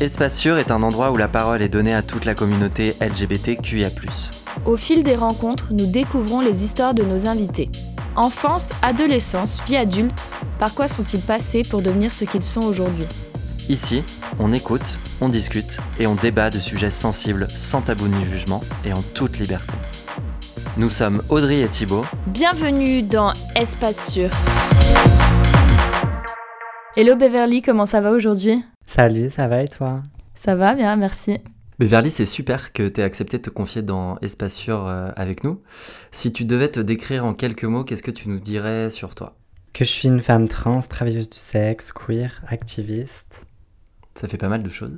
Espace Sûr est un endroit où la parole est donnée à toute la communauté LGBTQIA+. Au fil des rencontres, nous découvrons les histoires de nos invités. Enfance, adolescence, vie adulte, par quoi sont-ils passés pour devenir ce qu'ils sont aujourd'hui ? Ici, on écoute, on discute et on débat de sujets sensibles sans tabou ni jugement et en toute liberté. Nous sommes Audrey et Thibaut. Bienvenue dans Espace Sûr. Hello Beverly, comment ça va aujourd'hui ? Salut, ça va et toi ? Ça va bien, merci. Beverly, c'est super que tu aies accepté de te confier dans Espace Sûr avec nous. Si tu devais te décrire en quelques mots, qu'est-ce que tu nous dirais sur toi ? Que je suis une femme trans, travailleuse du sexe, queer, activiste. Ça fait pas mal de choses.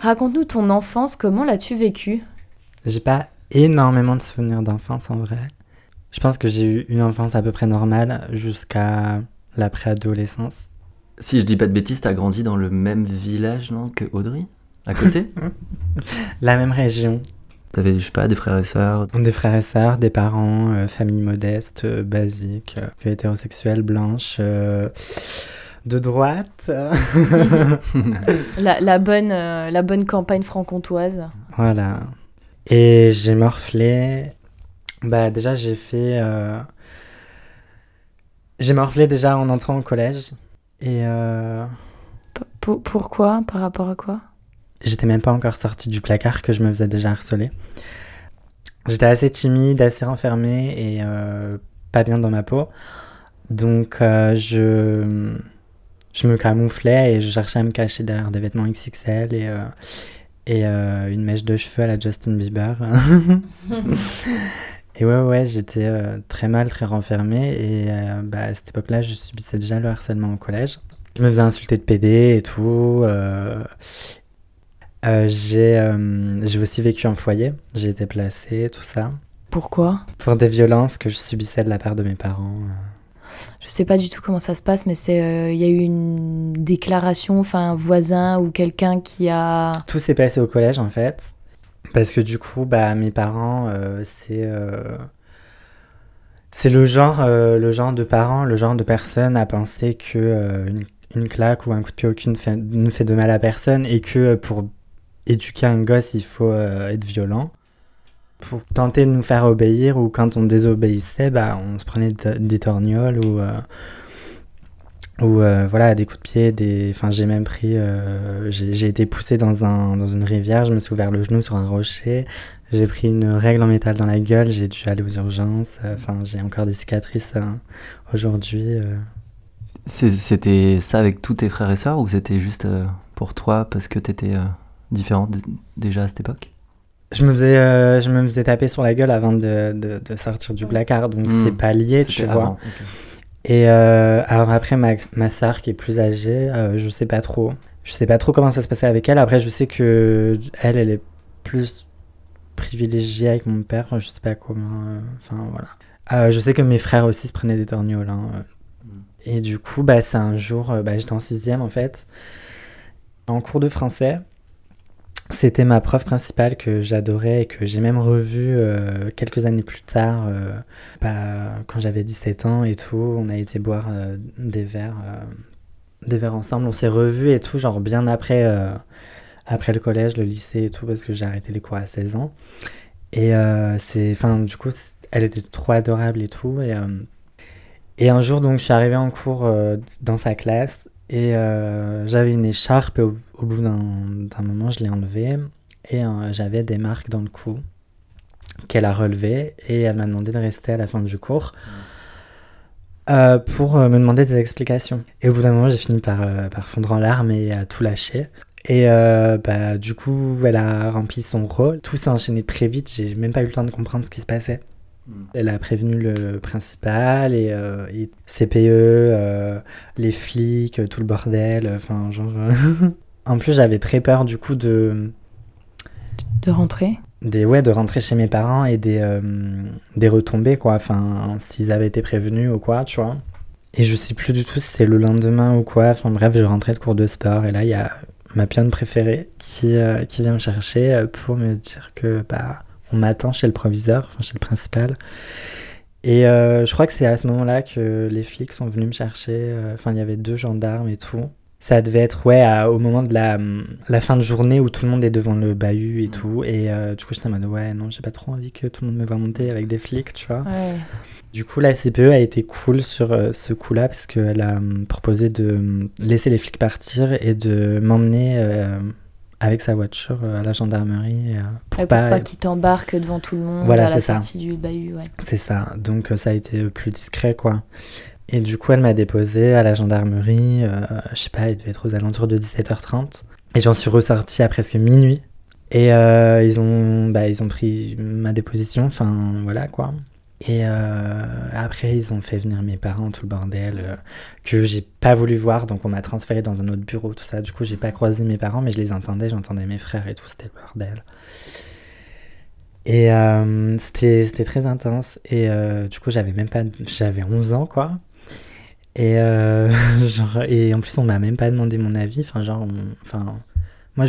Raconte-nous ton enfance, comment l'as-tu vécue ? J'ai pas énormément de souvenirs d'enfance en vrai. Je pense que j'ai eu une enfance à peu près normale jusqu'à la préadolescence. Si je dis pas de bêtises, t'as grandi dans le même village, non, que Audrey ? À côté ? La même région. T'avais, je sais pas, des frères et sœurs ? Des frères et sœurs, des parents, famille modeste, basique, hétérosexuelle, blanche, de droite. la bonne campagne franc-comtoise. Voilà. Et j'ai morflé... Bah déjà j'ai morflé déjà en entrant au collège et pourquoi, par rapport à quoi ? J'étais même pas encore sortie du placard que je me faisais déjà harceler. J'étais assez timide, assez renfermée et pas bien dans ma peau, donc je me camouflais et je cherchais à me cacher derrière des vêtements XXL et une mèche de cheveux à la Justin Bieber. Et ouais, j'étais très mal, très renfermée. Et à cette époque-là, je subissais déjà le harcèlement au collège. Je me faisais insulter de PD et tout. J'ai aussi vécu en foyer. J'ai été placée, tout ça. Pourquoi ? Pour des violences que je subissais de la part de mes parents. Je sais pas du tout comment ça se passe, mais y a eu une déclaration, enfin un voisin ou quelqu'un qui a... Tout s'est passé au collège en fait, parce que du coup mes parents c'est le genre de parents, le genre de personne à penser que une claque ou un coup de pied aucune ne fait de mal à personne et que pour éduquer un gosse il faut être violent. Pour tenter de nous faire obéir, ou quand on désobéissait, on se prenait des torgnoles ou des coups de pied, enfin j'ai même pris, j'ai été poussé dans une rivière, je me suis ouvert le genou sur un rocher, j'ai pris une règle en métal dans la gueule, j'ai dû aller aux urgences, j'ai encore des cicatrices aujourd'hui. C'était ça avec tous tes frères et sœurs, ou c'était juste pour toi parce que t'étais différente déjà à cette époque ? Je me faisais taper sur la gueule avant de sortir du placard, donc c'est pas lié, c'était tu vois. Avant, okay. Et alors après, ma sœur qui est plus âgée, je sais pas trop comment ça se passait avec elle. Après, je sais que elle est plus privilégiée avec mon père, je sais pas comment, voilà. Je sais que mes frères aussi se prenaient des torgnoles, hein. Et du coup, c'est un jour, j'étais en 6e en fait, en cours de français. C'était ma prof principale que j'adorais et que j'ai même revue quelques années plus tard, quand j'avais 17 ans et tout. On a été boire des verres ensemble, on s'est revus et tout, genre bien après le collège, le lycée et tout, parce que j'ai arrêté les cours à 16 ans. Et elle était trop adorable et tout. Et un jour, donc, je suis arrivé en cours dans sa classe. Et j'avais une écharpe, et au bout d'un moment, je l'ai enlevée. Et j'avais des marques dans le cou qu'elle a relevées. Et elle m'a demandé de rester à la fin du cours pour me demander des explications. Et au bout d'un moment, j'ai fini par fondre en larmes et à tout lâcher. Et du coup, elle a rempli son rôle. Tout s'est enchaîné très vite, j'ai même pas eu le temps de comprendre ce qui se passait. Elle a prévenu le principal et CPE, les flics, tout le bordel, En plus, j'avais très peur du coup de rentrer. De rentrer chez mes parents et des retombées quoi. Enfin, s'ils avaient été prévenus ou quoi, tu vois. Et je sais plus du tout si c'est le lendemain ou quoi. Enfin bref, je rentrais de cours de sport et là il y a ma pionne préférée qui vient me chercher pour me dire que bah, on m'attend chez le proviseur, enfin chez le principal. Et je crois que c'est à ce moment-là que les flics sont venus me chercher. Enfin, il y avait 2 gendarmes et tout. Ça devait être au moment de la fin de journée où tout le monde est devant le bahut et tout. Et du coup, j'étais en mode ouais, non, j'ai pas trop envie que tout le monde me voit monter avec des flics, tu vois. Ouais. Du coup, la CPE a été cool sur ce coup-là parce qu'elle a proposé de laisser les flics partir et de m'emmener avec sa voiture à la gendarmerie pour pas qu'il t'embarque devant tout le monde à la sortie du bahut. Ouais. C'est ça. Donc, ça a été plus discret, quoi. Et du coup, elle m'a déposée à la gendarmerie, je sais pas, il devait être aux alentours de 17h30. Et j'en suis ressortie à presque minuit. Et ils ont pris ma déposition, enfin voilà quoi. Et après, ils ont fait venir mes parents, tout le bordel, que j'ai pas voulu voir. Donc on m'a transférée dans un autre bureau, tout ça. Du coup, j'ai pas croisé mes parents, mais je les entendais, j'entendais mes frères et tout, c'était le bordel. Et c'était très intense. Et du coup, j'avais 11 ans quoi. Et, et en plus, on m'a même pas demandé mon avis. Moi,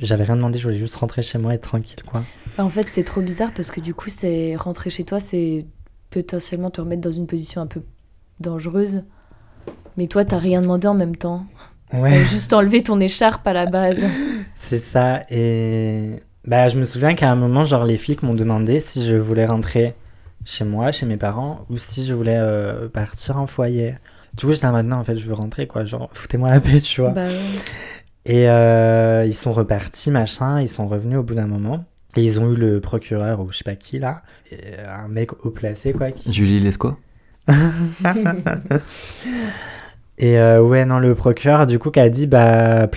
j'avais rien demandé, je voulais juste rentrer chez moi et être tranquille, quoi. En fait, c'est trop bizarre parce que du coup, c'est rentrer chez toi, c'est potentiellement te remettre dans une position un peu dangereuse. Mais toi, t'as rien demandé en même temps. Ouais. T'as juste enlevé ton écharpe à la base. C'est ça. Et bah, je me souviens qu'à un moment, genre, les flics m'ont demandé si je voulais rentrer chez moi, chez mes parents, ou si je voulais partir en foyer. Du coup, j'étais en mode, non, en fait, je veux rentrer, quoi. Genre, foutez-moi la paix, tu vois. Bah, ouais. Et ils sont repartis, machin, ils sont revenus au bout d'un moment. Et ils ont eu le procureur, ou je sais pas qui, là, et un mec haut placé, quoi. Qui... Julie Lescaut. Et le procureur, du coup, qui a dit, bah,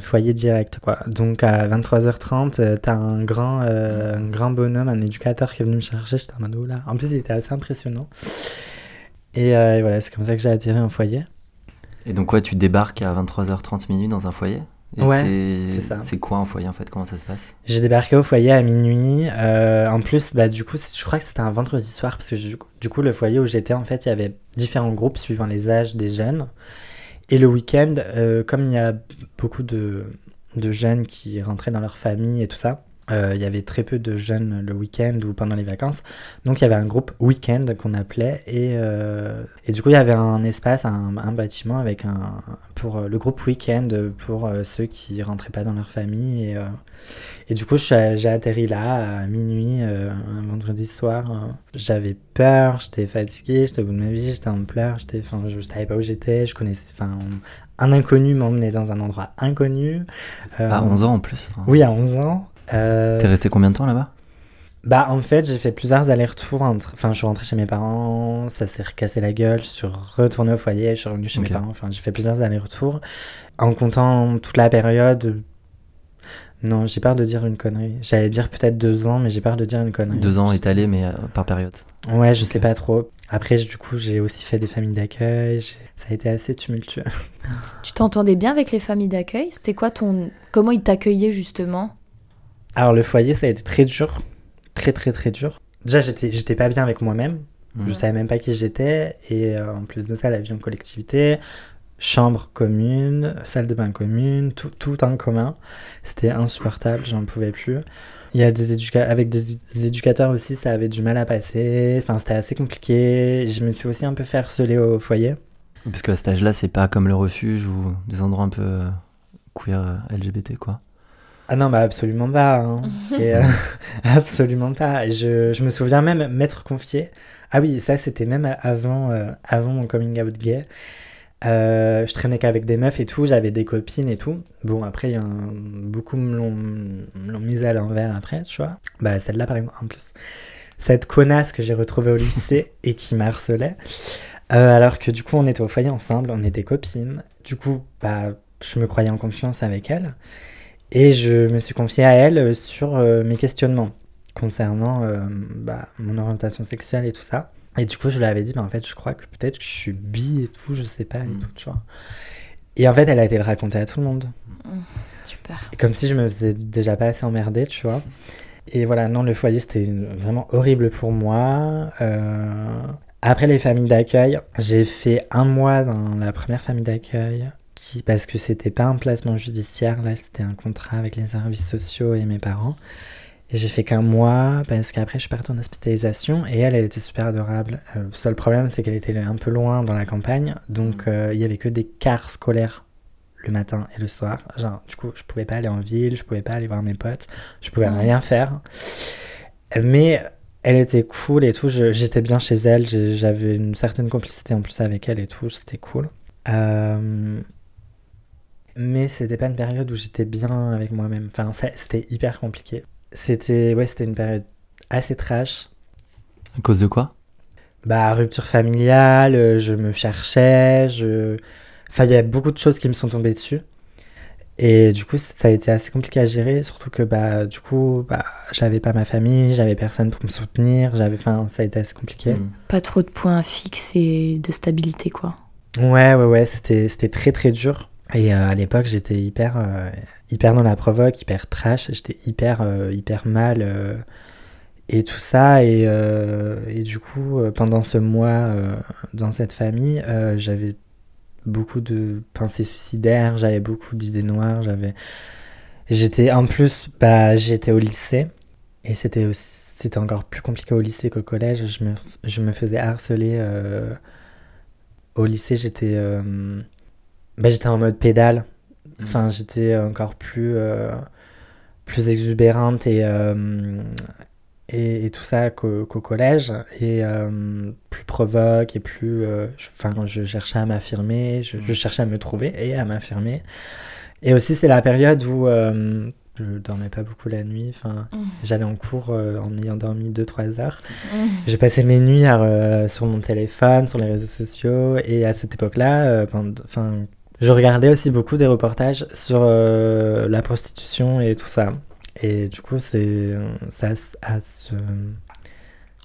foyer direct, quoi. Donc, à 23h30, t'as un grand bonhomme, un éducateur qui est venu me chercher, j'étais en mode, oh là. En plus, il était assez impressionnant. Et c'est comme ça que j'ai atterri en foyer. Et donc, tu débarques à 23h30 minuit dans un foyer ? Et ouais, c'est ça. C'est quoi un foyer, en fait ? Comment ça se passe ? J'ai débarqué au foyer à minuit. En plus, bah, du coup, je crois que c'était un vendredi soir, parce que du coup, le foyer où j'étais, en fait, il y avait différents groupes suivant les âges des jeunes. Et le week-end, comme il y a beaucoup de jeunes qui rentraient dans leur famille et tout ça, il y avait très peu de jeunes le week-end ou pendant les vacances, donc il y avait un groupe week-end qu'on appelait et du coup il y avait un espace, un bâtiment avec pour le groupe week-end pour ceux qui rentraient pas dans leur famille et du coup j'ai atterri là à minuit un vendredi soir, j'avais peur, j'étais fatiguée, j'étais au bout de ma vie, j'étais en pleurs, je savais pas où j'étais, un inconnu m'emmenait dans un endroit inconnu. À 11 ans en plus. Hein. Oui, à 11 ans. T'es resté combien de temps là-bas ? Bah en fait j'ai fait plusieurs allers-retours je suis rentrée chez mes parents, ça s'est recassé la gueule, je suis retournée au foyer, je suis revenue chez mes parents, j'ai fait plusieurs allers-retours en comptant toute la période. Non, j'ai peur de dire une connerie, j'allais dire peut-être 2 ans, mais j'ai peur de dire une connerie. 2 ans étalés mais par période. Ouais, je sais pas trop. Après du coup j'ai aussi fait des familles d'accueil, ça a été assez tumultueux. Tu t'entendais bien avec les familles d'accueil ? C'était quoi comment ils t'accueillaient justement ? Alors le foyer, ça a été très dur, très très très dur. Déjà, j'étais pas bien avec moi-même, je savais même pas qui j'étais, et en plus de ça, la vie en collectivité, chambre commune, salle de bain commune, tout en commun, c'était insupportable, j'en pouvais plus. Il y a avec des éducateurs aussi, ça avait du mal à passer, c'était assez compliqué, je me suis aussi un peu fait harceler au foyer. Parce qu'à cet âge-là, c'est pas comme le refuge ou des endroits un peu queer, LGBT quoi. Ah non, bah absolument pas, hein. Et absolument pas. Et je me souviens même m'être confiée. Ah oui, ça c'était même avant mon coming out gay. Je traînais qu'avec des meufs et tout, j'avais des copines et tout. Bon, après, beaucoup me l'ont mise à l'envers après, tu vois. Bah celle-là par exemple, en plus. Cette connasse que j'ai retrouvée au lycée et qui m'harcelait. Alors que du coup, on était au foyer ensemble, on était copines. Du coup, bah, je me croyais en confiance avec elle. Et je me suis confiée à elle sur mes questionnements concernant mon orientation sexuelle et tout ça. Et du coup, je lui avais dit, en fait, je crois que peut-être que je suis bi et tout, je sais pas et tout, tu vois. Et en fait, elle a été le raconter à tout le monde. Super. Et comme si je me faisais déjà pas assez emmerder, tu vois. Et voilà, non, le foyer, c'était vraiment horrible pour moi. Après les familles d'accueil, j'ai fait 1 mois dans la première famille d'accueil. parce que c'était pas un placement judiciaire, là c'était un contrat avec les services sociaux et mes parents. Et j'ai fait qu'1 mois parce qu'après je suis partie en hospitalisation et elle était super adorable. Le seul problème c'est qu'elle était un peu loin dans la campagne, donc il y avait que des quarts scolaires le matin et le soir. Genre, du coup je pouvais pas aller en ville, je pouvais pas aller voir mes potes, je pouvais rien faire. Mais elle était cool et tout, j'étais bien chez elle, j'avais une certaine complicité en plus avec elle et tout, c'était cool. Mais c'était pas une période où j'étais bien avec moi-même, enfin c'était hyper compliqué. C'était une période assez trash. À cause de quoi ? Rupture familiale, je me cherchais, il y a beaucoup de choses qui me sont tombées dessus. Et du coup, ça a été assez compliqué à gérer, surtout que j'avais pas ma famille, j'avais personne pour me soutenir, ça a été assez compliqué. Pas trop de points fixes et de stabilité, quoi. Ouais, c'était très très dur. Et à l'époque, j'étais hyper dans la provoque, hyper trash, j'étais hyper mal et tout ça. Et du coup, pendant ce mois dans cette famille, j'avais beaucoup de pensées suicidaires, j'avais beaucoup d'idées noires, j'étais au lycée et c'était encore plus compliqué au lycée qu'au collège, je me faisais harceler au lycée, j'étais en mode pédale. Enfin, j'étais encore plus exubérante et tout ça qu'au collège, et plus provoque et plus je cherchais à m'affirmer, je cherchais à me trouver et à m'affirmer. Et aussi c'est la période où je dormais pas beaucoup la nuit, j'allais en cours en ayant dormi 2-3 heures. J'ai passé mes nuits sur mon téléphone, sur les réseaux sociaux, et à cette époque-là je regardais aussi beaucoup des reportages sur la prostitution et tout ça. Et du coup, c'est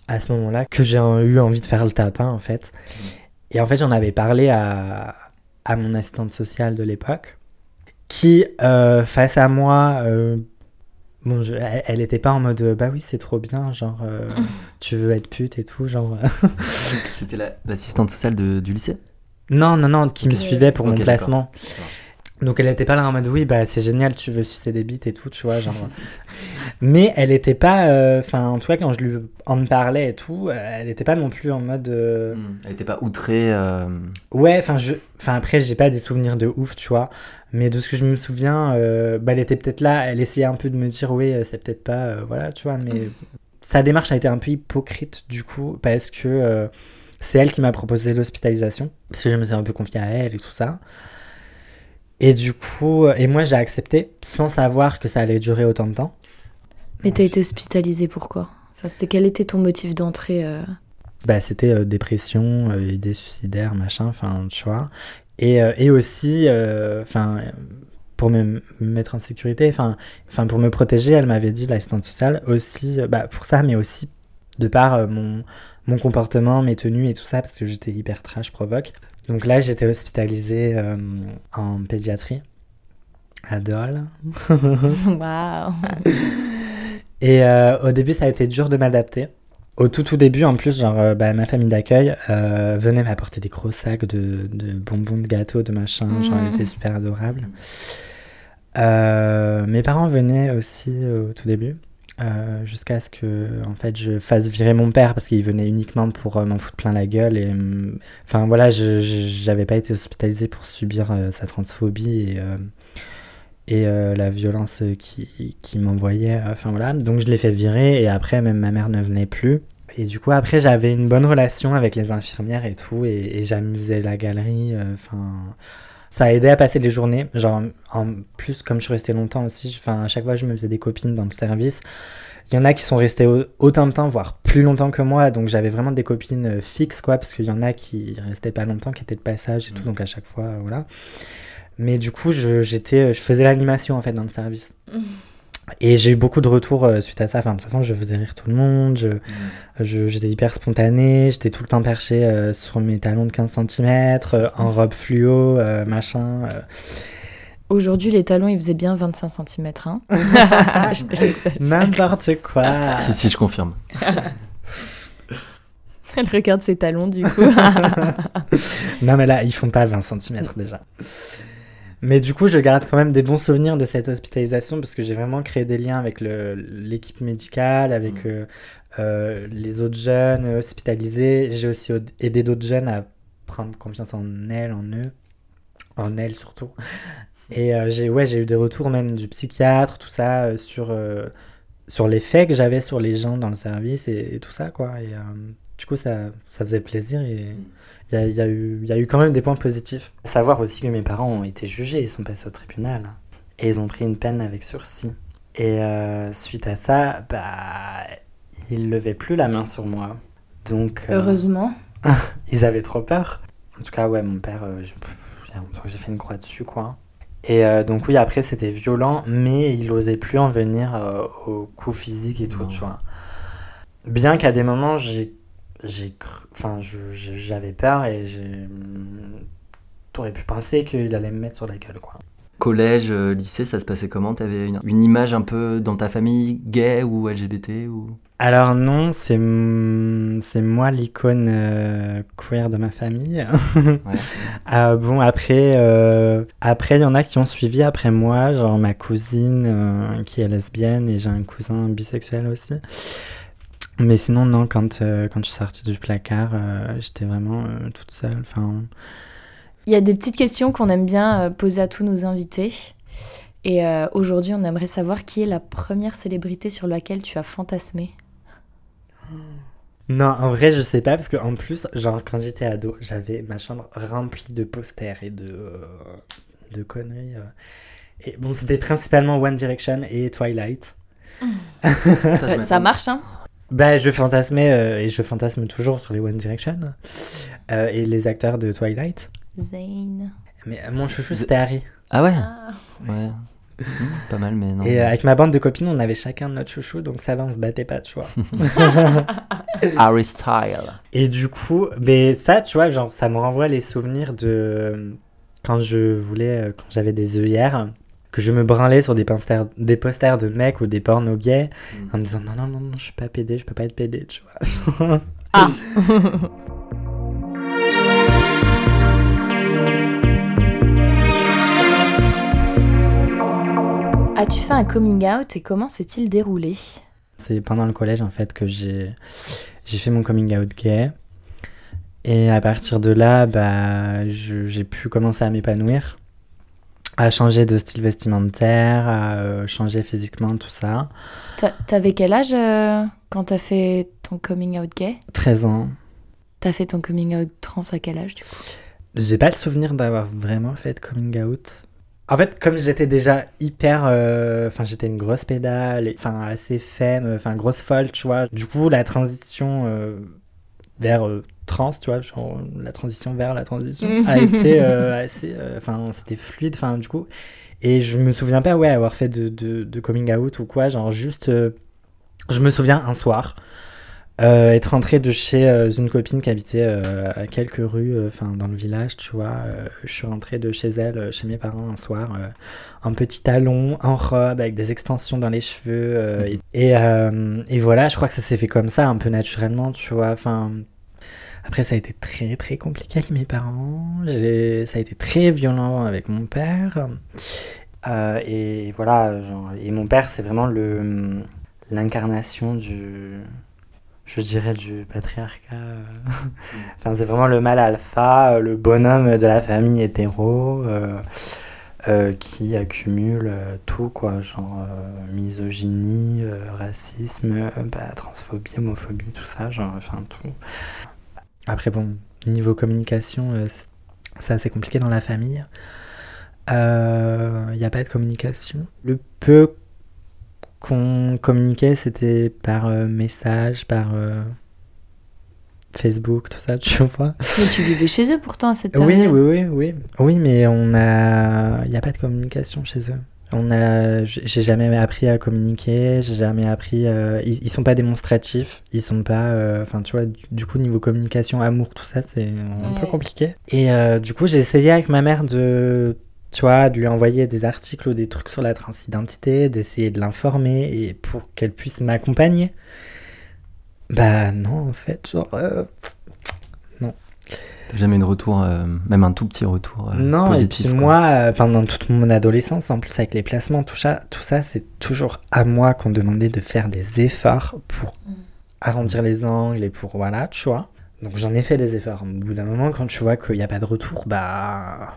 à ce moment-là que j'ai eu envie de faire le tapin, en fait. Et en fait, j'en avais parlé à mon assistante sociale de l'époque, qui, face à moi, elle était pas en mode « Bah oui, c'est trop bien, genre, tu veux être pute et tout, genre... » C'était l'assistante sociale du lycée ? Non, qui me suivait pour mon placement. D'accord. Donc elle était pas là en mode oui c'est génial, tu veux sucer des bites et tout, tu vois, genre. Mais elle était pas en tout cas quand je lui en parlais et tout, elle était pas non plus en mode elle était pas outrée après j'ai pas des souvenirs de ouf, tu vois, mais de ce que je me souviens elle était peut-être là, elle essayait un peu de me dire oui c'est peut-être pas voilà, tu vois, mais sa démarche a été un peu hypocrite du coup, parce que c'est elle qui m'a proposé l'hospitalisation, parce que je me suis un peu confiée à elle et tout ça. Et du coup, moi j'ai accepté sans savoir que ça allait durer autant de temps. Mais t'as été hospitalisée pourquoi ? Quel était ton motif d'entrée ? C'était dépression, idées suicidaires, tu vois. Et aussi, pour me mettre en sécurité, pour me protéger, elle m'avait dit, l'assistante sociale, aussi pour ça, mais aussi de par mon comportement, mes tenues et tout ça, parce que j'étais hyper trash, provoque. Donc là, j'étais hospitalisée en pédiatrie, à Dole. Waouh. Et au début, ça a été dur de m'adapter. Au tout début, en plus, ma famille d'accueil venait m'apporter des gros sacs de bonbons, de gâteaux, de machin. Elle était super adorable. Mes parents venaient aussi au tout début. Jusqu'à ce que je fasse virer mon père, parce qu'il venait uniquement pour m'en foutre plein la gueule, et j'avais pas été hospitalisée pour subir sa transphobie et la violence qui m'envoyait, donc je l'ai fait virer, et après même ma mère ne venait plus. Et du coup après j'avais une bonne relation avec les infirmières et tout, et j'amusais la galerie, ça a aidé à passer les journées. Genre, en plus, comme je suis restée longtemps aussi, à chaque fois, je me faisais des copines dans le service. Il y en a qui sont restées autant de temps, voire plus longtemps que moi. Donc, j'avais vraiment des copines fixes, quoi, parce qu'il y en a qui restaient pas longtemps, qui étaient de passage et tout. Donc, à chaque fois, voilà. Mais du coup, je faisais l'animation, en fait, dans le service. Et j'ai eu beaucoup de retours suite à ça. De toute façon, je faisais rire tout le monde. J'étais hyper spontanée. J'étais tout le temps perchée sur mes talons de 15 cm, en robe fluo, machin. Aujourd'hui, les talons, ils faisaient bien 25 cm. Hein. N'importe quoi. Si, je confirme. Elle regarde ses talons, du coup. Non, mais là, ils font pas 20 cm déjà. Mais du coup, je garde quand même des bons souvenirs de cette hospitalisation parce que j'ai vraiment créé des liens avec l'équipe médicale, avec les autres jeunes hospitalisés. J'ai aussi aidé d'autres jeunes à prendre confiance en elles, en eux, en elles surtout. Et j'ai eu des retours même du psychiatre, tout ça, sur l'effet que j'avais sur les gens dans le service et tout ça, quoi. Et du coup, ça faisait plaisir et il y a eu quand même des points positifs. À savoir aussi que mes parents ont été jugés, ils sont passés au tribunal et ils ont pris une peine avec sursis. Et suite à ça, ils ne levaient plus la main sur moi. Donc, heureusement. Ils avaient trop peur. En tout cas, ouais, mon père, il y a longtemps que j'ai fait une croix dessus, quoi. Et donc oui, après c'était violent, mais il n'osait plus en venir aux coups physiques et tout, tu vois. Bien qu'à des moments, j'avais peur et t'aurais pu penser qu'il allait me mettre sur la gueule, quoi. Collège, lycée, ça se passait comment ? T'avais une image un peu dans ta famille gay ou LGBT ou... Alors non, c'est moi l'icône queer de ma famille. Ouais. Après, il y en a qui ont suivi après moi, genre ma cousine qui est lesbienne et j'ai un cousin bisexuel aussi. Mais sinon, non, quand je suis sortie du placard, j'étais vraiment toute seule. Enfin, il y a des petites questions qu'on aime bien poser à tous nos invités. Et aujourd'hui, on aimerait savoir qui est la première célébrité sur laquelle tu as fantasmé. Non, en vrai, je sais pas, parce qu'en plus, genre, quand j'étais ado, j'avais ma chambre remplie de posters et de conneries. Et bon, c'était principalement One Direction et Twilight. Ça marche, hein? Je fantasmais, et je fantasme toujours sur les One Direction. Et les acteurs de Twilight. Zayn. Mais mon chouchou, c'était Harry. Ah ouais? Ouais. Pas mal, mais non. Et avec ma bande de copines, on avait chacun notre chouchou, donc ça va, on se battait pas de choix. Harry Style. Et du coup, mais ça, tu vois, genre, ça me renvoie les souvenirs de quand j'avais des œillères, que je me branlais sur des posters de mecs ou des pornos gays, en me disant non, je suis pas pédé, je peux pas être pédé, tu vois. Ah. As-tu fait un coming out et comment s'est-il déroulé ? C'est pendant le collège en fait que j'ai fait mon coming out gay et à partir de là j'ai pu commencer à m'épanouir, à changer de style vestimentaire, à changer physiquement, tout ça. T'avais quel âge quand t'as fait ton coming out gay ? 13 ans. T'as fait ton coming out trans à quel âge du coup ? J'ai pas le souvenir d'avoir vraiment fait de coming out. En fait, comme j'étais déjà hyper... j'étais une grosse pédale, assez femme, grosse folle, tu vois. Du coup, la transition vers trans, tu vois, genre la transition vers la transition a été assez... c'était fluide, du coup. Et je me souviens pas, ouais, avoir fait de coming out ou quoi, genre juste... je me souviens un soir, être rentré de chez une copine qui habitait à quelques rues dans le village, tu vois. Je suis rentré de chez elle, chez mes parents un soir, en petit talon, en robe, avec des extensions dans les cheveux. Et voilà, je crois que ça s'est fait comme ça, un peu naturellement, tu vois. Après, ça a été très, très compliqué avec mes parents. Ça a été très violent avec mon père. Et voilà, genre... et mon père, c'est vraiment l'incarnation du... je dirais du patriarcat. C'est vraiment le mâle alpha, le bonhomme de la famille hétéro qui accumule tout, quoi, genre misogynie, racisme, transphobie, homophobie, tout ça, genre, tout. Après, bon, niveau communication, c'est assez compliqué dans la famille. Il n'y a pas de communication. Le peu qu'on communiquait, c'était par message, par Facebook, tout ça, tu vois. Mais tu vivais chez eux pourtant à cette période. Oui. Oui, mais il n'y a pas de communication chez eux. J'ai jamais appris à communiquer, j'ai jamais appris... Ils sont pas démonstratifs, ils sont pas... tu vois, du coup, niveau communication, amour, tout ça, c'est un peu compliqué. Et du coup, j'ai essayé avec ma mère tu vois, de lui envoyer des articles ou des trucs sur la transidentité, d'essayer de l'informer et pour qu'elle puisse m'accompagner. Non, en fait, non. T'as jamais eu de retour, même un tout petit retour positif? Non, et puis moi, pendant toute mon adolescence, en plus avec les placements, tout ça, c'est toujours à moi qu'on demandait de faire des efforts pour arrondir les angles et pour, voilà, tu vois. Donc j'en ai fait des efforts. Au bout d'un moment, quand tu vois qu'il n'y a pas de retour, bah...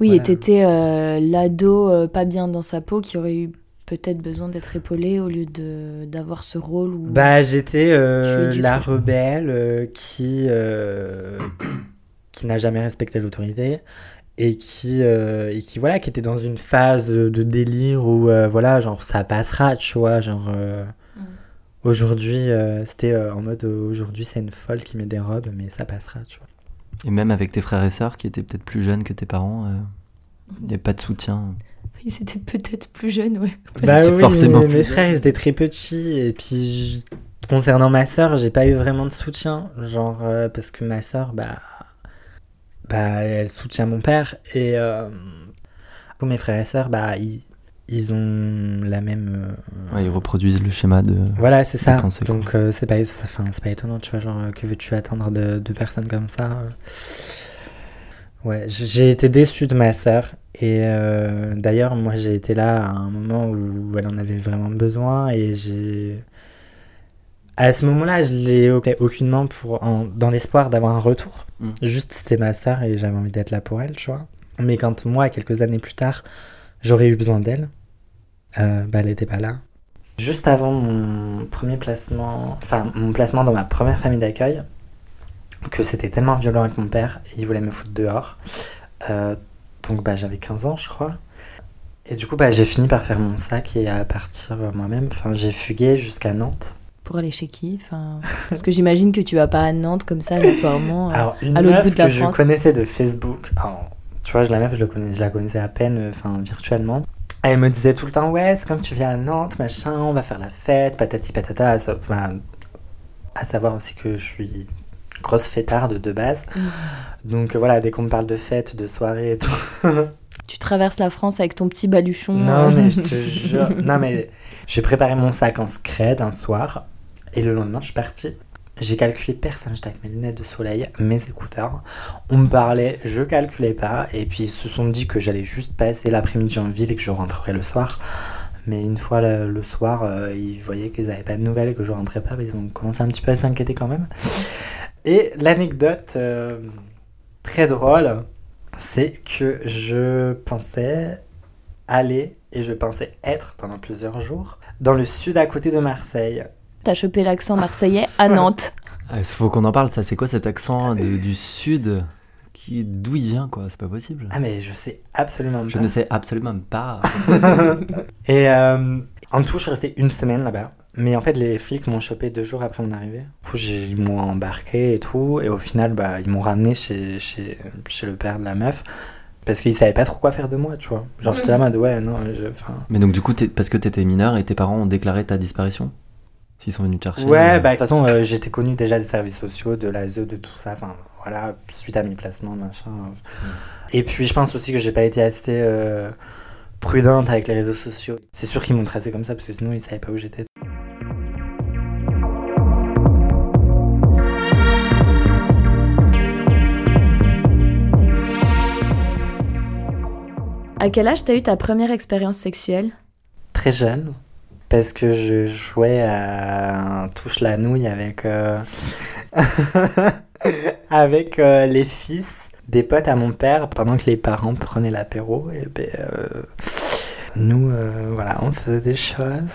Oui, voilà. Et t'étais l'ado pas bien dans sa peau qui aurait eu peut-être besoin d'être épaulé au lieu d'avoir ce rôle où... Bah, j'étais la rebelle qui n'a jamais respecté l'autorité et qui voilà, qui était dans une phase de délire où voilà, genre ça passera, tu vois, genre aujourd'hui c'était en mode aujourd'hui c'est une folle qui met des robes mais ça passera, tu vois. Et même avec tes frères et sœurs qui étaient peut-être plus jeunes que tes parents, il n'y a pas de soutien. Ils étaient peut-être plus jeunes, ouais. Bah oui, forcément mes frères, ils étaient très petits. Et puis, concernant ma sœur, j'ai pas eu vraiment de soutien. Genre, parce que ma sœur, bah, elle soutient mon père. Et mes frères et sœurs, bah, ils ont la même... Ouais, ils reproduisent le schéma de... Voilà, c'est ça. Pensée, donc, c'est pas étonnant, tu vois. Genre, que veux-tu attendre de personnes comme ça ? Ouais, j'ai été déçu de ma sœur et d'ailleurs moi j'ai été là à un moment où elle en avait vraiment besoin et à ce moment-là je l'ai aucunement dans l'espoir d'avoir un retour. Juste c'était ma sœur et j'avais envie d'être là pour elle, tu vois. Mais quand moi quelques années plus tard j'aurais eu besoin d'elle, bah elle n'était pas là. Juste avant mon placement dans ma première famille d'accueil, que c'était tellement violent avec mon père, il voulait me foutre dehors. Donc bah, j'avais 15 ans, je crois. Et du coup, bah, j'ai fini par faire mon sac et à partir moi-même. Enfin, j'ai fugué jusqu'à Nantes. Pour aller chez qui enfin... Parce que j'imagine que tu vas pas à Nantes comme ça, aléatoirement, alors, à l'autre bout de la France. Une meuf que je connaissais de Facebook, alors, tu vois, la meuf, je la connaissais à peine, enfin, virtuellement. Elle me disait tout le temps, ouais, c'est comme tu viens à Nantes, machin, on va faire la fête, patati patata. À savoir aussi que je suis... grosse fêtarde de base. Donc voilà, dès qu'on me parle de fêtes, de soirées et tout. Tu traverses la France avec ton petit baluchon. Non, mais je te jure. Non, mais j'ai préparé mon sac en scred un soir et le lendemain, je suis partie. J'ai calculé personne. J'étais avec mes lunettes de soleil, mes écouteurs. On me parlait, je calculais pas. Et puis ils se sont dit que j'allais juste passer l'après-midi en ville et que je rentrerais le soir. Mais une fois le soir, ils voyaient qu'ils n'avaient pas de nouvelles et que je rentrais pas. Ils ont commencé un petit peu à s'inquiéter quand même. Et l'anecdote très drôle, c'est que je pensais aller et je pensais être pendant plusieurs jours dans le sud à côté de Marseille. T'as chopé l'accent marseillais à Nantes. Il faut qu'on en parle, ça. C'est quoi cet accent du sud d'où il vient, quoi? C'est pas possible. Ah, mais je sais absolument pas. Je ne sais absolument pas. Et en tout, je suis resté une semaine là-bas. Mais en fait, les flics m'ont chopé 2 jours après mon arrivée. Du coup, ils m'ont embarqué et tout. Et au final, bah, ils m'ont ramené chez le père de la meuf. Parce qu'ils savaient pas trop quoi faire de moi, tu vois. Genre, j'étais là en mode, ouais, non. Mais donc, du coup, parce que t'étais mineur et tes parents ont déclaré ta disparition? S'ils sont venus te chercher? Ouais, bah, de toute façon, j'étais connu déjà des services sociaux, de l'ASE, de tout ça. Enfin, voilà, suite à mes placements, machin. Et puis, je pense aussi que j'ai pas été assez prudente avec les réseaux sociaux. C'est sûr qu'ils m'ont tracé comme ça, parce que sinon, ils savaient pas où j'étais. À quel âge t'as eu ta première expérience sexuelle? Très jeune, parce que je jouais à un touche la nouille avec, avec les fils des potes à mon père pendant que les parents prenaient l'apéro. Et ben, nous, voilà, on faisait des choses.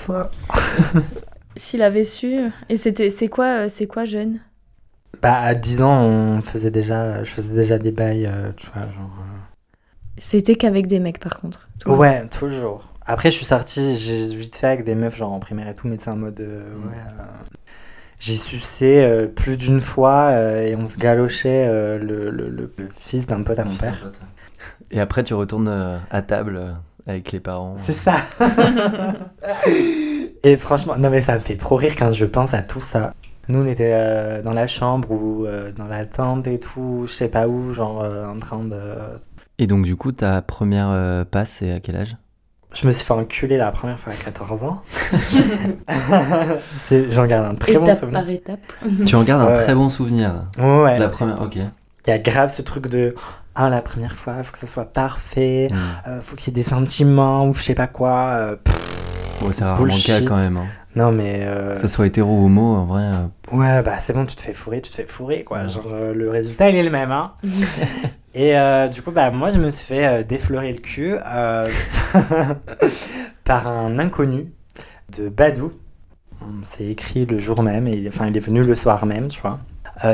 S'il avait su. Et c'est quoi jeune? Bah, à 10 ans, je faisais déjà des bails, tu vois, genre... C'était qu'avec des mecs, par contre. Ouais, toujours. Après, je suis sortie, j'ai vite fait avec des meufs, genre en primaire et tout, mais c'est en mode... J'ai sucé plus d'une fois et on se galochait le fils d'un pote à mon père. Et après, tu retournes à table avec les parents. C'est ça. Et franchement, non mais ça me fait trop rire quand je pense à tout ça. Nous, on était dans la chambre ou dans la tente et tout, je sais pas où, genre en train de... Et donc, du coup, ta première passe, c'est à quel âge? Je me suis fait enculer la première fois à 14 ans. J'en garde un très bon souvenir. Étape par étape. Tu en gardes un très bon souvenir. Ouais. La première, ok. Il y a grave ce truc de la première fois, il faut que ça soit parfait, faut qu'il y ait des sentiments ou je sais pas quoi. C'est rarement le cas quand même. Hein. Non, mais. Que ça soit hétéro ou homo, en vrai. Ouais, bah c'est bon, tu te fais fourrer, quoi. Genre, le résultat, il est le même, hein. Et du coup, bah moi, je me suis fait défleurer le cul par un inconnu de Badou. On s'est écrit le jour même, il est venu le soir même, tu vois.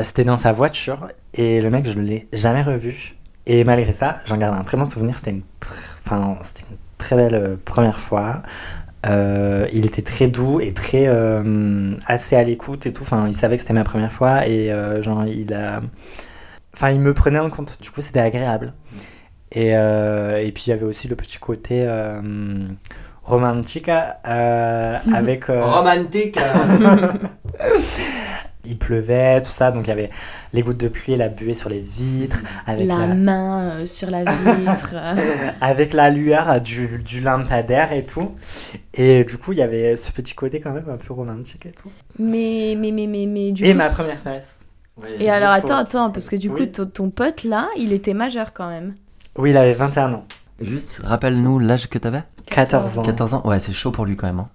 C'était dans sa voiture, et le mec, je ne l'ai jamais revu. Et malgré ça, j'en garde un très bon souvenir. C'était une très belle première fois. Il était très doux et très assez à l'écoute et tout. Enfin, il savait que c'était ma première fois et il me prenait en compte. Du coup, c'était agréable. Et puis il y avait aussi le petit côté romantique avec. Romantique. Il pleuvait, tout ça, donc il y avait les gouttes de pluie et la buée sur les vitres. Avec la main sur la vitre. Avec la lueur du lampadaire et tout. Et du coup, il y avait ce petit côté quand même un peu romantique et tout. Mais du coup... Et ma première classe. Oui, et alors, attends, parce que du coup, ton pote, là, il était majeur quand même. Oui, il avait 21 ans. Juste, rappelle-nous l'âge que t'avais. 14 ans. 14 ans, ouais, c'est chaud pour lui quand même, hein.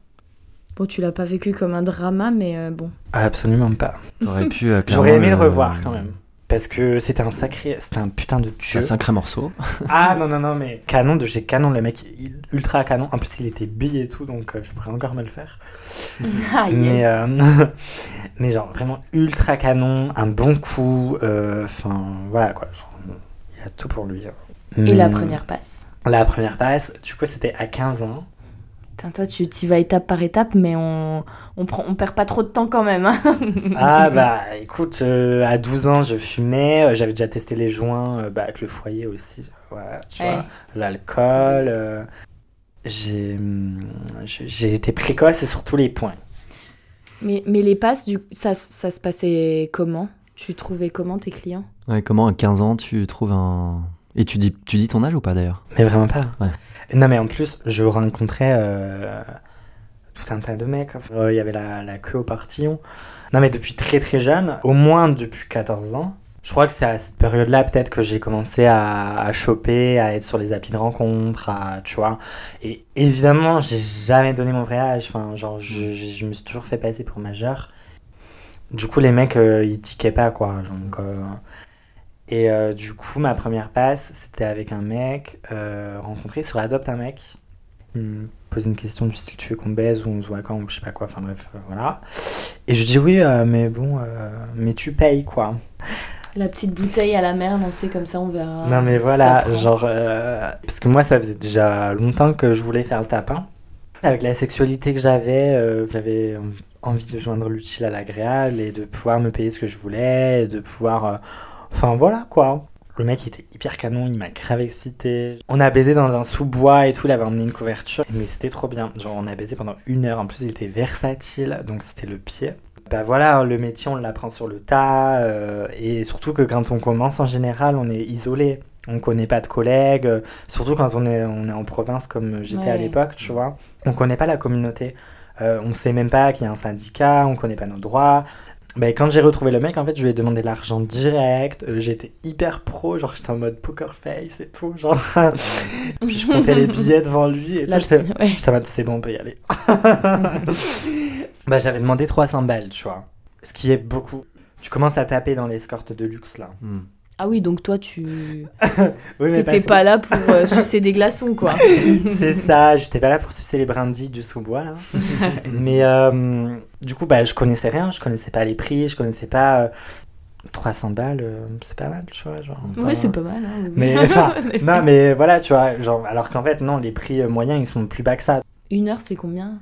Bon, tu l'as pas vécu comme un drama, mais bon. Absolument pas. T'aurais pu, j'aurais aimé le revoir quand même. Parce que c'était un putain de dieu. Un sacré morceau. Ah non, mais canon de chez canon, le mec ultra canon. En plus, il était bi et tout, donc je pourrais encore me le faire. Ah yes. Mais genre vraiment ultra canon, un bon coup. Voilà quoi. Il y a tout pour lui. Hein. Mais... Et la première passe, du coup, c'était à 15 ans. Toi, tu y vas étape par étape, mais on perd pas trop de temps quand même. Hein. Ah bah, écoute, à 12 ans, je fumais. J'avais déjà testé les joints avec le foyer aussi. Voilà, tu vois, l'alcool. J'ai été précoce sur tous les points. Mais les passes, ça se passait comment ? Tu trouvais comment tes clients ? Ouais, comment à 15 ans, tu trouves un... Et tu dis ton âge ou pas d'ailleurs ? Mais vraiment pas. Ouais. Non mais en plus, je rencontrais tout un tas de mecs. Il y avait la queue au partillon. Non mais depuis très très jeune, au moins depuis 14 ans, je crois que c'est à cette période-là peut-être que j'ai commencé à choper, à être sur les applis de rencontre, tu vois. Et évidemment, j'ai jamais donné mon vrai âge. Enfin, genre, je me suis toujours fait passer pour majeur. Du coup, les mecs, ils tiquaient pas quoi. Donc... Et du coup, ma première passe, c'était avec un mec rencontré sur Adopte un mec. Il me pose une question du style, tu veux qu'on baise ou on se voit quand ou je sais pas quoi, enfin bref, voilà. Et je dis oui, mais bon, mais tu payes quoi. La petite bouteille à la mer, on sait comme ça, on verra. Non mais voilà, genre, parce que moi ça faisait déjà longtemps que je voulais faire le tapin. Avec la sexualité que j'avais envie de joindre l'utile à l'agréable et de pouvoir me payer ce que je voulais, et de pouvoir... Enfin voilà quoi. Le mec était hyper canon, il m'a grave excité. On a baisé dans un sous-bois et tout, il avait emmené une couverture. Mais c'était trop bien, genre on a baisé pendant 1 heure. En plus il était versatile, donc c'était le pied. Bah voilà, le métier on l'apprend sur le tas. Et surtout que quand on commence en général on est isolé. On connaît pas de collègues, surtout quand on est en province comme j'étais à l'époque, tu vois. On connaît pas la communauté, on sait même pas qu'il y a un syndicat, on connaît pas nos droits. Ben, quand j'ai retrouvé le mec, en fait, je lui ai demandé l'argent direct. J'étais hyper pro, genre j'étais en mode poker face et tout. Genre. Puis je comptais les billets devant lui et tout. J'étais en mode, c'est bon, on peut y aller. Ben, j'avais demandé 300 balles, tu vois. Ce qui est beaucoup. Tu commences à taper dans l'escorte de luxe, là. Mm. Ah oui, donc toi, oui, t'étais pas là pour sucer des glaçons, quoi. C'est ça, j'étais pas là pour sucer les brindilles du sous-bois, là. Mais du coup, bah, je connaissais rien, je connaissais pas les prix, je connaissais pas... 300 balles, c'est pas mal, tu vois. Genre, oui, c'est pas mal. Hein, mais, non, mais voilà, tu vois. Genre, alors qu'en fait, non, les prix moyens, ils sont plus bas que ça. 1 heure, c'est combien ?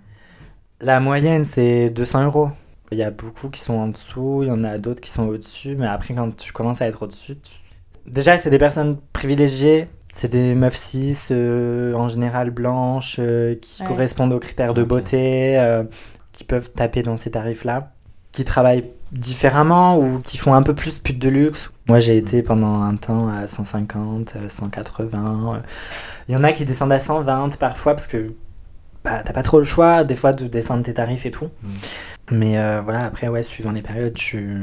La moyenne, c'est 200 €. Il y a beaucoup qui sont en dessous, il y en a d'autres qui sont au-dessus, mais après, quand tu commences à être au-dessus... Déjà, c'est des personnes privilégiées, c'est des meufs cis, en général blanches, qui correspondent aux critères de beauté, qui peuvent taper dans ces tarifs-là, qui travaillent différemment ou qui font un peu plus pute de luxe. Moi, j'ai été pendant un temps à 150, 180... Il y en a qui descendent à 120 parfois, parce que... Bah, t'as pas trop le choix des fois de descendre tes tarifs et tout. Mais voilà, après, ouais, suivant les périodes, tu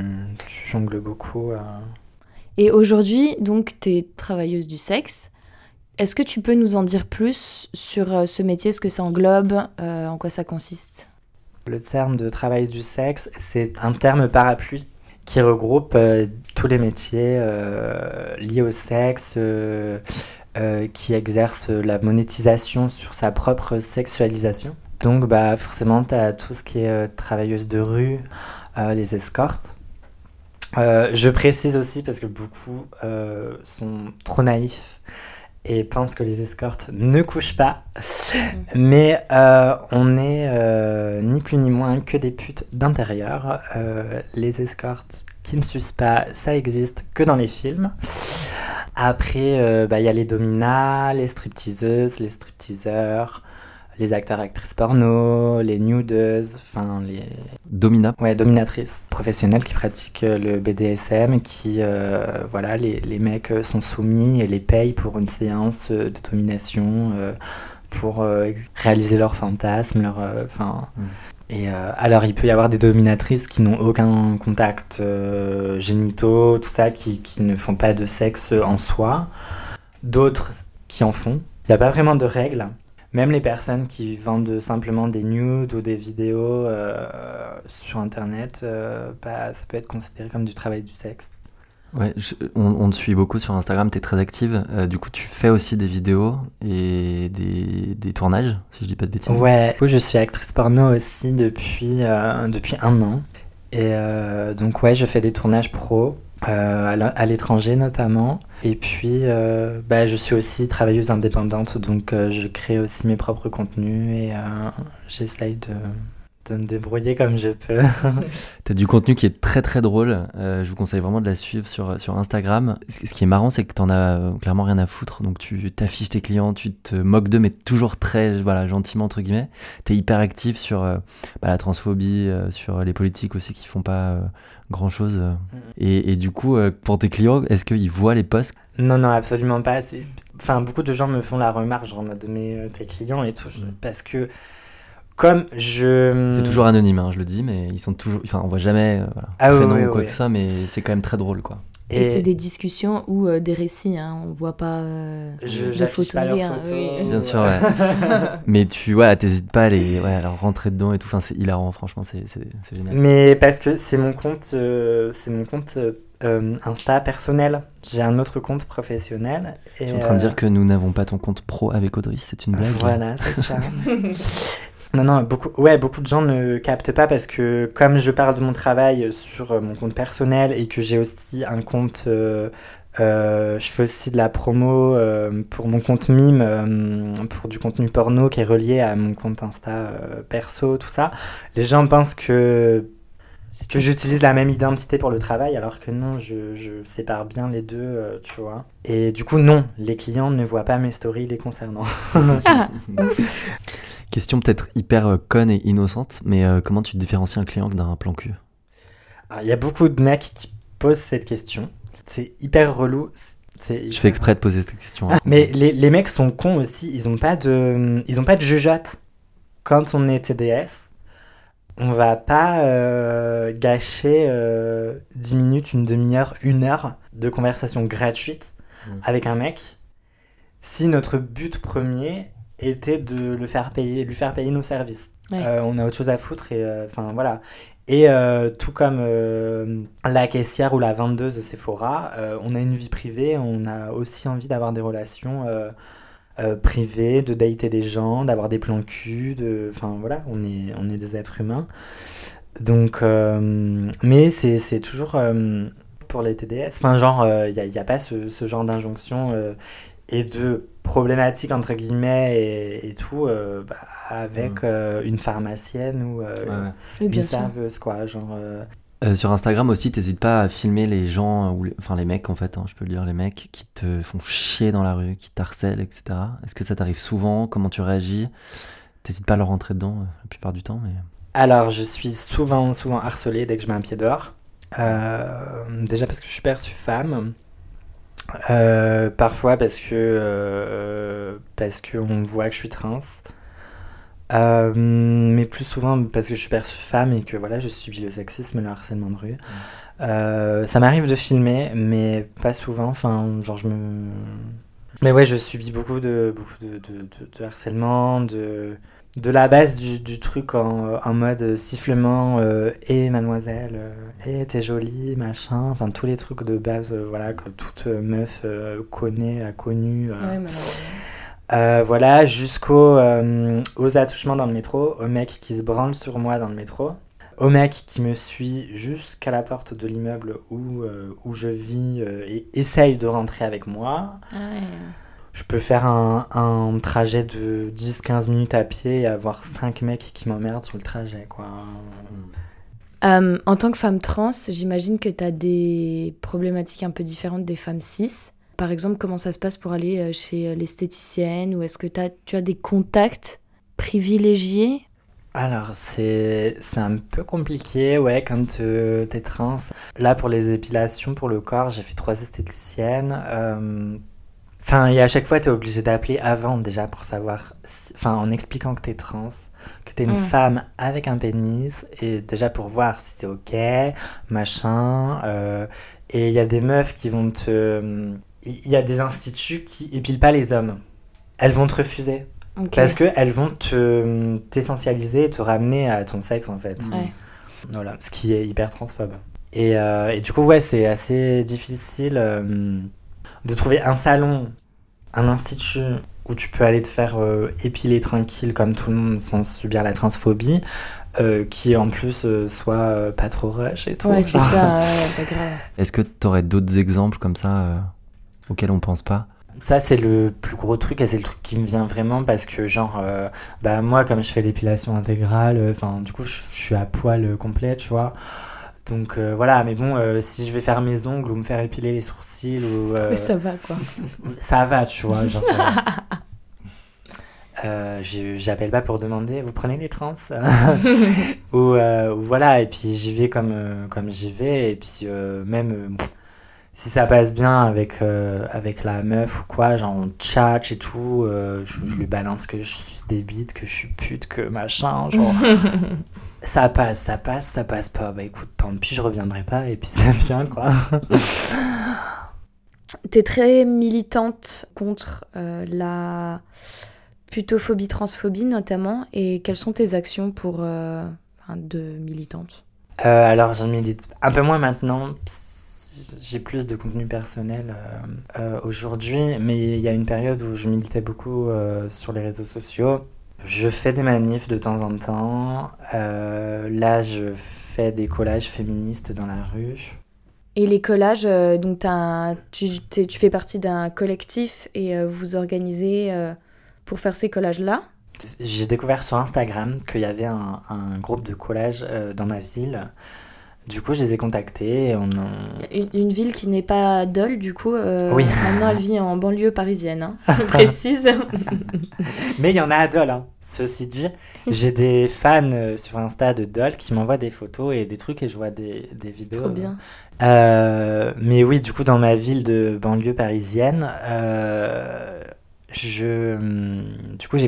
jongles beaucoup. Et aujourd'hui, donc, tu es travailleuse du sexe. Est-ce que tu peux nous en dire plus sur ce métier, ce que ça englobe, en quoi ça consiste ? Le terme de travail du sexe, c'est un terme parapluie qui regroupe tous les métiers liés au sexe, qui exercent la monétisation sur sa propre sexualisation. Donc bah, forcément, tu as tout ce qui est travailleuse de rue, les escortes. Je précise aussi parce que beaucoup sont trop naïfs et pensent que les escortes ne couchent pas. Mais on est ni plus ni moins que des putes d'intérieur. Les escortes qui ne sucent pas, ça existe que dans les films. Après, bah, y a les dominas, les stripteaseuses, les stripteaseurs, les acteurs, actrices porno, les nudeuses, enfin les... Domina. Ouais, dominatrices professionnelles qui pratiquent le BDSM, qui, voilà, les mecs sont soumis et les payent pour une séance de domination, pour réaliser leurs fantasmes, leur... Enfin... Et alors, il peut y avoir des dominatrices qui n'ont aucun contact génitaux, tout ça, qui ne font pas de sexe en soi. D'autres qui en font. Il n'y a pas vraiment de règles. Même les personnes qui vendent simplement des nudes ou des vidéos sur Internet, bah, ça peut être considéré comme du travail du sexe. Ouais, on te suit beaucoup sur Instagram, t'es très active. Du coup, tu fais aussi des vidéos et des tournages, si je dis pas de bêtises. Ouais, du coup, je suis actrice porno aussi depuis 1 an. Et donc, ouais, je fais des tournages pro, à l'étranger notamment. Et puis, bah, je suis aussi travailleuse indépendante, donc je crée aussi mes propres contenus et j'essaye de me débrouiller comme je peux. T'as du contenu qui est très très drôle, je vous conseille vraiment de la suivre sur Instagram. Ce qui est marrant, c'est que t'en as clairement rien à foutre, donc tu t'affiches tes clients, tu te moques d'eux, mais toujours très, voilà, gentiment entre guillemets. T'es hyper actif sur bah, la transphobie, sur les politiques aussi qui font pas grand chose. Et du coup, pour tes clients, est-ce qu'ils voient les posts ? Non, absolument pas. Enfin, beaucoup de gens me font la remarque, genre, on m'a donné tes clients et tout, parce que comme je... C'est toujours anonyme, hein, je le dis, mais ils sont toujours... Enfin, on voit jamais voilà, prénom ou quoi que ce soit, mais c'est quand même très drôle, quoi. Et c'est des discussions ou des récits, hein, on voit pas les photos. Bien sûr, ouais. Mais tu t'hésites pas à leur rentrer dedans et tout, enfin, c'est hilarant, franchement, c'est génial. Mais parce que c'est mon compte Insta personnel, j'ai un autre compte professionnel. Et je suis en train de dire que nous n'avons pas ton compte pro avec Audrey, c'est une blague. Voilà, c'est ça. Non, beaucoup de gens ne captent pas parce que comme je parle de mon travail sur mon compte personnel et que j'ai aussi un compte, je fais aussi de la promo pour mon compte mime, pour du contenu porno qui est relié à mon compte Insta perso, tout ça, les gens pensent que j'utilise la même identité pour le travail, alors que non, je sépare bien les deux, tu vois. Et du coup, non, les clients ne voient pas mes stories les concernant. Question peut-être hyper conne et innocente, mais comment tu différencies un client d'un plan cul ? Il y a beaucoup de mecs qui posent cette question. C'est hyper relou. Je fais exprès de poser cette question. Hein. Mais les mecs sont cons aussi. Ils n'ont pas de jugeote. Quand on est TDS, on va pas gâcher 10 minutes, une demi-heure, 1 heure de conversation gratuite avec un mec si notre but premier était de lui faire payer nos services. Ouais. On a autre chose à foutre et enfin voilà. Et tout comme la caissière ou la vendeuse de Sephora, on a une vie privée, on a aussi envie d'avoir des relations privées, de dater des gens, d'avoir des plans cul, enfin voilà, on est des êtres humains. Donc mais c'est toujours pour les TDS, enfin genre il y a pas ce genre d'injonction et de problématique entre guillemets et tout bah, avec une pharmacienne ou une serveuse quoi genre sur Instagram aussi, t'hésites pas à filmer les gens ou les mecs en fait, hein, je peux le dire, les mecs qui te font chier dans la rue, qui t'harcèlent, etc. Est-ce que ça t'arrive souvent? Comment tu réagis? T'hésites pas à leur rentrer dedans la plupart du temps? Mais alors je suis souvent harcelée dès que je mets un pied dehors, déjà parce que je suis femme. Parfois parce que on voit que je suis trans, Mais plus souvent parce que je suis perçue femme et que voilà, je subis le sexisme et le harcèlement de rue. Ça m'arrive de filmer, mais pas souvent. Enfin, genre je me... Mais ouais, je subis beaucoup de harcèlement, de la base du truc en mode sifflement, et mademoiselle, et t'es jolie, machin, enfin tous les trucs de base, voilà, que toute meuf a connu. Ouais, voilà, jusqu'aux aux attouchements dans le métro, au mec qui se branle sur moi dans le métro, au mec qui me suit jusqu'à la porte de l'immeuble où je vis et essaye de rentrer avec moi. Ouais. Je peux faire un trajet de 10-15 minutes à pied et avoir 5 mecs qui m'emmerdent sur le trajet, quoi. En tant que femme trans, j'imagine que t'as des problématiques un peu différentes des femmes cis. Par exemple, comment ça se passe pour aller chez l'esthéticienne, ou est-ce que tu as des contacts privilégiés ? Alors, c'est un peu compliqué, ouais, quand t'es trans. Là, pour les épilations, pour le corps, j'ai fait 3 esthéticiennes. Enfin, et à chaque fois, t'es obligé d'appeler avant, déjà, pour savoir... en expliquant que t'es trans, que t'es une femme avec un pénis, et déjà pour voir si c'est OK, machin... et il y a des meufs qui vont te... Il y a des instituts qui épilent pas les hommes. Elles vont te refuser. Okay. Parce qu'elles vont t'essentialiser et te ramener à ton sexe, en fait. Ouais. Voilà, ce qui est hyper transphobe. Et du coup, ouais, c'est assez difficile de trouver un salon, un institut où tu peux aller te faire épiler tranquille comme tout le monde sans subir la transphobie, qui en plus soit pas trop rush et tout. Ouais, c'est ça, c'est grave. Est-ce que t'aurais d'autres exemples comme ça auxquels on pense pas ? Ça, c'est le plus gros truc, et c'est le truc qui me vient vraiment parce que, genre, moi, comme je fais l'épilation intégrale, du coup, je suis à poil complet, tu vois. Donc voilà, mais bon, si je vais faire mes ongles ou me faire épiler les sourcils ou... Mais ça va, quoi. Ça va, tu vois, genre... j'appelle pas pour demander, vous prenez les trans ou voilà, et puis j'y vais comme j'y vais, et puis si ça passe bien avec la meuf ou quoi, genre on tchatche et tout, je lui balance que je suce des bites, que je suis pute, que machin, genre... Ça passe pas. Bah écoute, tant pis, je reviendrai pas, et puis c'est bien, quoi. T'es très militante contre la putophobie, transphobie notamment, et quelles sont tes actions pour de militante ? Alors, je milite un peu moins maintenant, j'ai plus de contenu personnel aujourd'hui, mais il y a une période où je militais beaucoup sur les réseaux sociaux. Je fais des manifs de temps en temps. Là, je fais des collages féministes dans la rue. Et les collages, donc tu fais partie d'un collectif et vous organisez pour faire ces collages-là ? J'ai découvert sur Instagram qu'il y avait un groupe de collages dans ma ville. Du coup, je les ai contactés. Une ville qui n'est pas Dole, du coup. Oui. Maintenant, elle vit en banlieue parisienne, je précise. Mais il y en a à Dole. Ceci dit, j'ai des fans sur Insta de Dole qui m'envoient des photos et des trucs, et je vois des vidéos. Trop bien. Mais oui, du coup, dans ma ville de banlieue parisienne, j'ai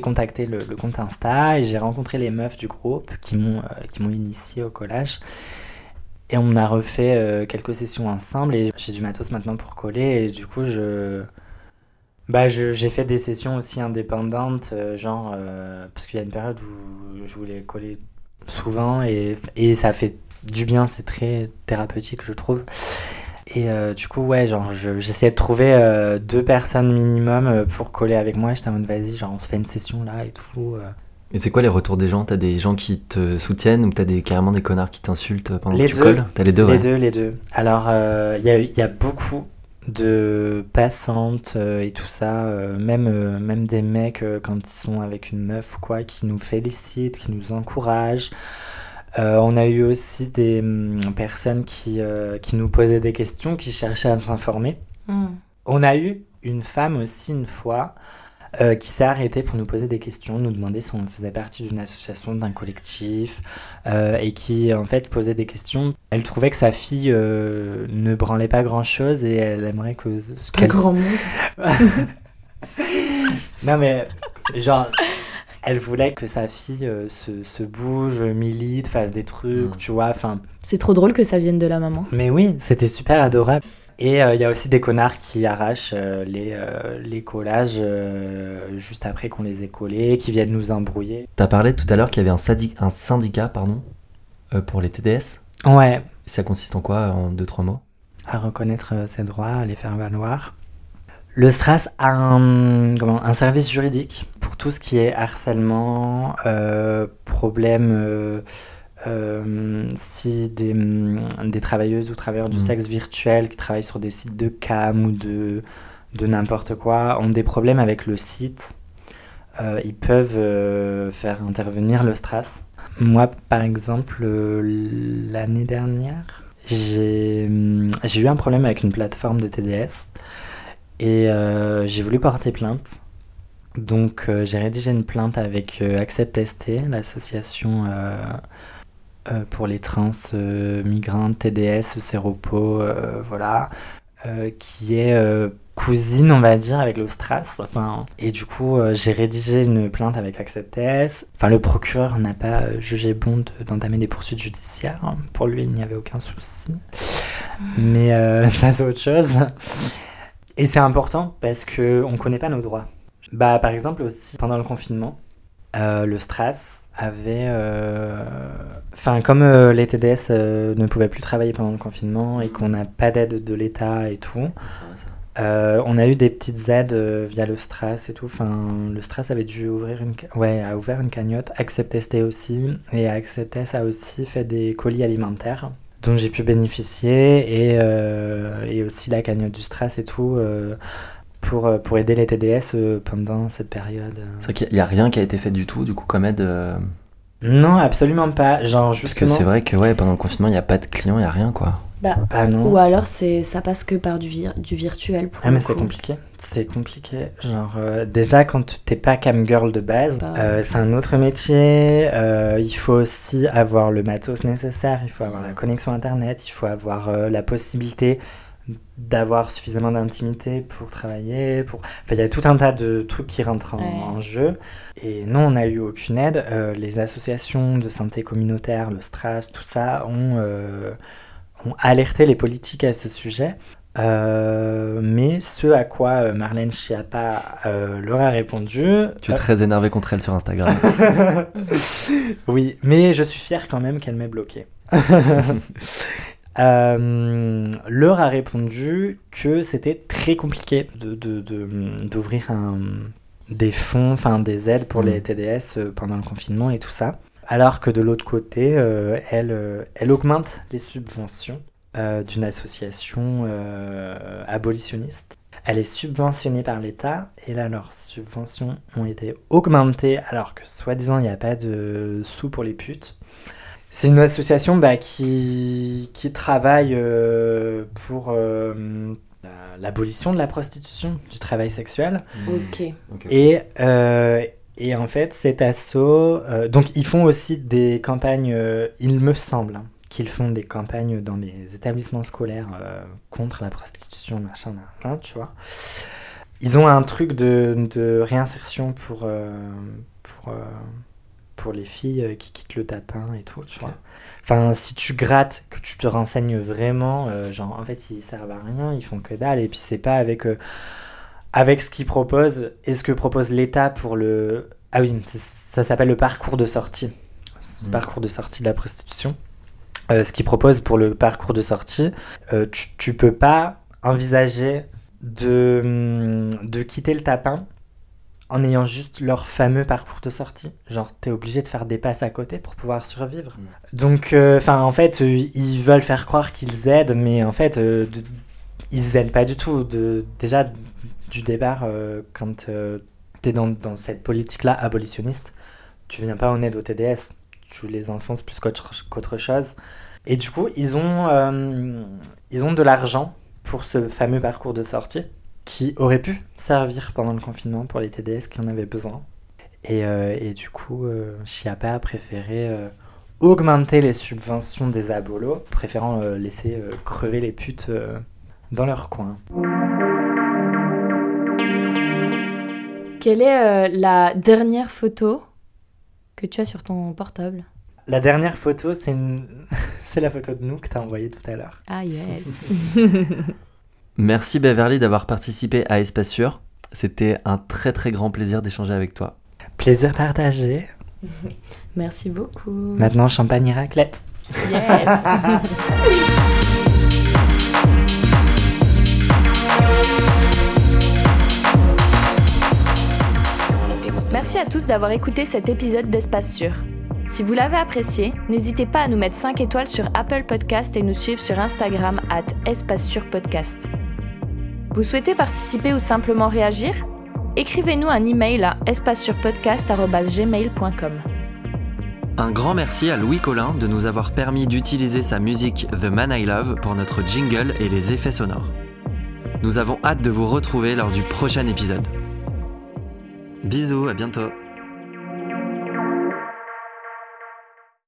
contacté le compte Insta et j'ai rencontré les meufs du groupe qui m'ont initiée au collage. Et on a refait quelques sessions ensemble, et j'ai du matos maintenant pour coller, et du coup j'ai fait des sessions aussi indépendantes, parce qu'il y a une période où je voulais coller souvent, et ça fait du bien, c'est très thérapeutique, je trouve. Et du coup, ouais, genre, j'essayais de trouver 2 personnes minimum pour coller avec moi, j'étais en mode vas-y, genre on se fait une session là et tout... Et c'est quoi les retours des gens ? T'as des gens qui te soutiennent ou t'as carrément des connards qui t'insultent pendant que tu colles ? T'as les deux, ouais. Les deux. Alors, y a beaucoup de passantes et tout ça, même des mecs quand ils sont avec une meuf ou quoi, qui nous félicitent, qui nous encouragent. On a eu aussi des personnes qui nous posaient des questions, qui cherchaient à s'informer. On a eu une femme aussi une fois... qui s'est arrêtée pour nous poser des questions, nous demander si on faisait partie d'une association, d'un collectif, et qui en fait posait des questions. Elle trouvait que sa fille ne branlait pas grand-chose et elle aimerait que... Pas grand monde. Non mais genre... elle voulait que sa fille se bouge, milite, fasse des trucs, tu vois, enfin... C'est trop drôle que ça vienne de la maman. Mais oui, c'était super adorable. Et il y a aussi des connards qui arrachent les collages juste après qu'on les ait collés, qui viennent nous embrouiller. T'as parlé tout à l'heure qu'il y avait un syndicat pour les TDS. Ouais. Ça consiste en quoi, en 2-3 mots ? À reconnaître ses droits, à les faire valoir. Le STRASS a un service juridique pour tout ce qui est harcèlement, problème... si des travailleuses ou travailleurs du sexe virtuel qui travaillent sur des sites de cam ou de n'importe quoi ont des problèmes avec le site, ils peuvent faire intervenir le STRASS. Moi, par exemple, l'année dernière, j'ai eu un problème avec une plateforme de TDS et j'ai voulu porter plainte. Donc, j'ai rédigé une plainte avec Acceptess-T, l'association... pour les trans migrants, TDS, séropos, voilà, qui est cousine, on va dire, avec le STRASS. Enfin, et du coup, j'ai rédigé une plainte avec Acceptess. Enfin, le procureur n'a pas jugé bon d'entamer des poursuites judiciaires. Pour lui, il n'y avait aucun souci. Mais ça, c'est autre chose. Et c'est important parce qu'on ne connaît pas nos droits. Bah, par exemple, aussi, pendant le confinement, le STRASS avait... Enfin, comme les TDS ne pouvaient plus travailler pendant le confinement et qu'on n'a pas d'aide de l'État et tout, on a eu des petites aides via le STRASS et tout. Enfin, le STRASS avait dû ouvrir a ouvert une cagnotte. Acceptess-T aussi. Et Acceptess a aussi fait des colis alimentaires dont j'ai pu bénéficier et aussi la cagnotte du STRASS et tout pour aider les TDS pendant cette période. C'est vrai qu'il n'y a rien qui a été fait du tout, du coup, comme aide... Non, absolument pas. Genre, justement... Parce que c'est vrai que ouais, pendant le confinement, il n'y a pas de clients, il n'y a rien, quoi. Bah non. Ou alors, ça passe que par du virtuel. Pour mais c'est compliqué. C'est compliqué. Genre, déjà, quand t'es pas camgirl de base, c'est un autre métier. Il faut aussi avoir le matos nécessaire. Il faut avoir la connexion Internet. Il faut avoir la possibilité d'avoir suffisamment d'intimité pour travailler, Enfin, il y a tout un tas de trucs qui rentrent en jeu. Et non, on n'a eu aucune aide. Les associations de santé communautaire, le STRASS, tout ça, ont alerté les politiques à ce sujet. Mais ce à quoi Marlène Schiappa leur a répondu... Tu es très énervée contre elle sur Instagram. Oui, mais je suis fière quand même qu'elle m'ait bloquée. Leur a répondu que c'était très compliqué d'ouvrir des fonds, enfin des aides pour les TDS pendant le confinement et tout ça. Alors que de l'autre côté, elle augmente les subventions d'une association abolitionniste. Elle est subventionnée par l'État et là leurs subventions ont été augmentées alors que soi-disant il n'y a pas de sous pour les putes. C'est une association qui travaille pour l'abolition de la prostitution, du travail sexuel. Ok. Et en fait, cet asso... donc, ils font aussi des campagnes, il me semble, qu'ils font des campagnes dans les établissements scolaires contre la prostitution, machin, tu vois. Ils ont un truc de réinsertion pour les filles qui quittent le tapin et tout, tu vois. Enfin, si tu grattes, que tu te renseignes vraiment, genre, en fait, ils servent à rien, ils font que dalle, et puis c'est pas avec ce qu'ils proposent et ce que propose l'État pour le... Ah oui, ça s'appelle le parcours de sortie. Le parcours de sortie de la prostitution. Ce qu'ils proposent pour le parcours de sortie, tu peux pas envisager de quitter le tapin en ayant juste leur fameux parcours de sortie. Genre, t'es obligé de faire des passes à côté pour pouvoir survivre. Donc, en fait, ils veulent faire croire qu'ils aident, mais en fait, ils aident pas du tout. Déjà, du départ, quand t'es dans cette politique-là abolitionniste, tu viens pas en aide aux TDS, tu les enfonces plus qu'autre chose. Et du coup, ils ont de l'argent pour ce fameux parcours de sortie, qui aurait pu servir pendant le confinement pour les TDS qui en avaient besoin. Et du coup, Schiappa a préféré augmenter les subventions des abolos, préférant laisser crever les putes dans leur coin. Quelle est la dernière photo que tu as sur ton portable. La dernière photo, c'est la photo de nous que tu as envoyée tout à l'heure. Ah yes. Merci Beverly d'avoir participé à Espace Sûr. C'était un très très grand plaisir d'échanger avec toi. Plaisir partagé. Merci beaucoup. Maintenant, champagne et raclette. Yes. Merci à tous d'avoir écouté cet épisode d'Espace Sûr. Si vous l'avez apprécié, n'hésitez pas à nous mettre 5 étoiles sur Apple Podcast et nous suivre sur Instagram @espacesurpodcast. Vous souhaitez participer ou simplement réagir ? Écrivez-nous un email à espacesurpodcast@gmail.com. Un grand merci à Louis Collin de nous avoir permis d'utiliser sa musique The Man I Love pour notre jingle et les effets sonores. Nous avons hâte de vous retrouver lors du prochain épisode. Bisous, à bientôt.